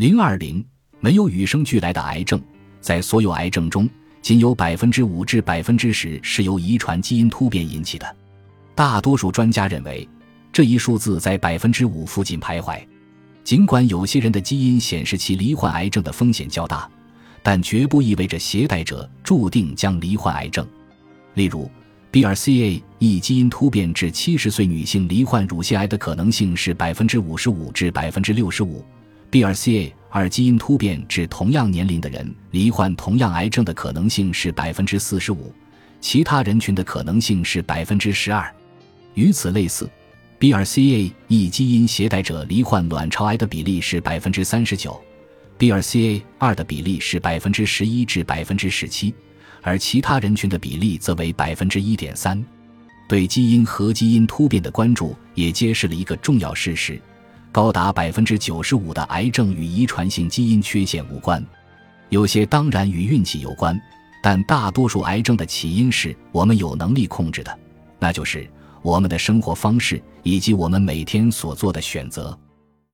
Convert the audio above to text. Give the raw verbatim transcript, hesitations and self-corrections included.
零二零没有与生俱来的癌症，在所有癌症中，仅有 百分之五 至 百分之十 是由遗传基因突变引起的。大多数专家认为，这一数字在 百分之五 附近徘徊。尽管有些人的基因显示其罹患癌症的风险较大，但绝不意味着携带者注定将罹患癌症。例如 B R C A 一 基因突变致七十岁女性罹患乳腺癌的可能性是 百分之五十五 至 百分之六十五， B R C A 二 基因突变致同样年龄的人罹患同样癌症的可能性是 百分之四十五， 其他人群的可能性是 百分之十二。 与此类似，B R C A 一 基因携带者罹患卵巢癌的比例是 百分之三十九， B R C A 二 的比例是 百分之十一 至 百分之十七， 而其他人群的比例则为 百分之一点三。 对基因和基因突变的关注也揭示了一个重要事实，高达 百分之九十五 的癌症与遗传性基因缺陷无关。有些当然与运气有关，但大多数癌症的起因是我们有能力控制的，那就是我们的生活方式以及我们每天所做的选择。